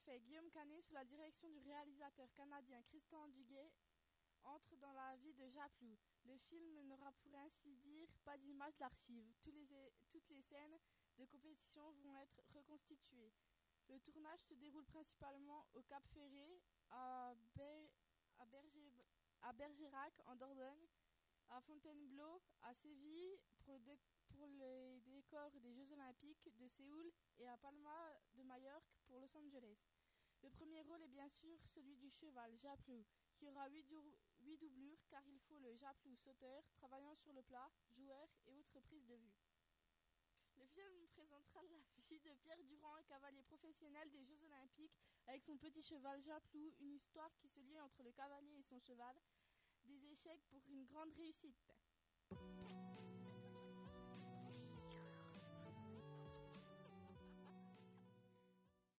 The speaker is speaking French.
effet, Guillaume Canet, sous la direction du réalisateur canadien Christian Duguay, entre dans la vie de Jappeloup. Le film n'aura pour ainsi dire pas d'image d'archive. Toutes les scènes de compétition vont être reconstituées. Le tournage se déroule principalement au Cap Ferret, à Bergerac, en Dordogne, à Fontainebleau, à Séville, pour les décors des Jeux Olympiques de Séoul, et à Palma de Majorque pour Los Angeles. Le premier rôle est bien sûr celui du cheval, Jappeloup, qui aura 8 doublures, car il faut le Jappeloup sauteur, travaillant sur le plat, joueur et autres prises de vue. Le film présentera la vie de Pierre Durand, cavalier professionnel des Jeux Olympiques, avec son petit cheval Jappeloup, une histoire qui se lie entre le cavalier et son cheval, des échecs pour une grande réussite.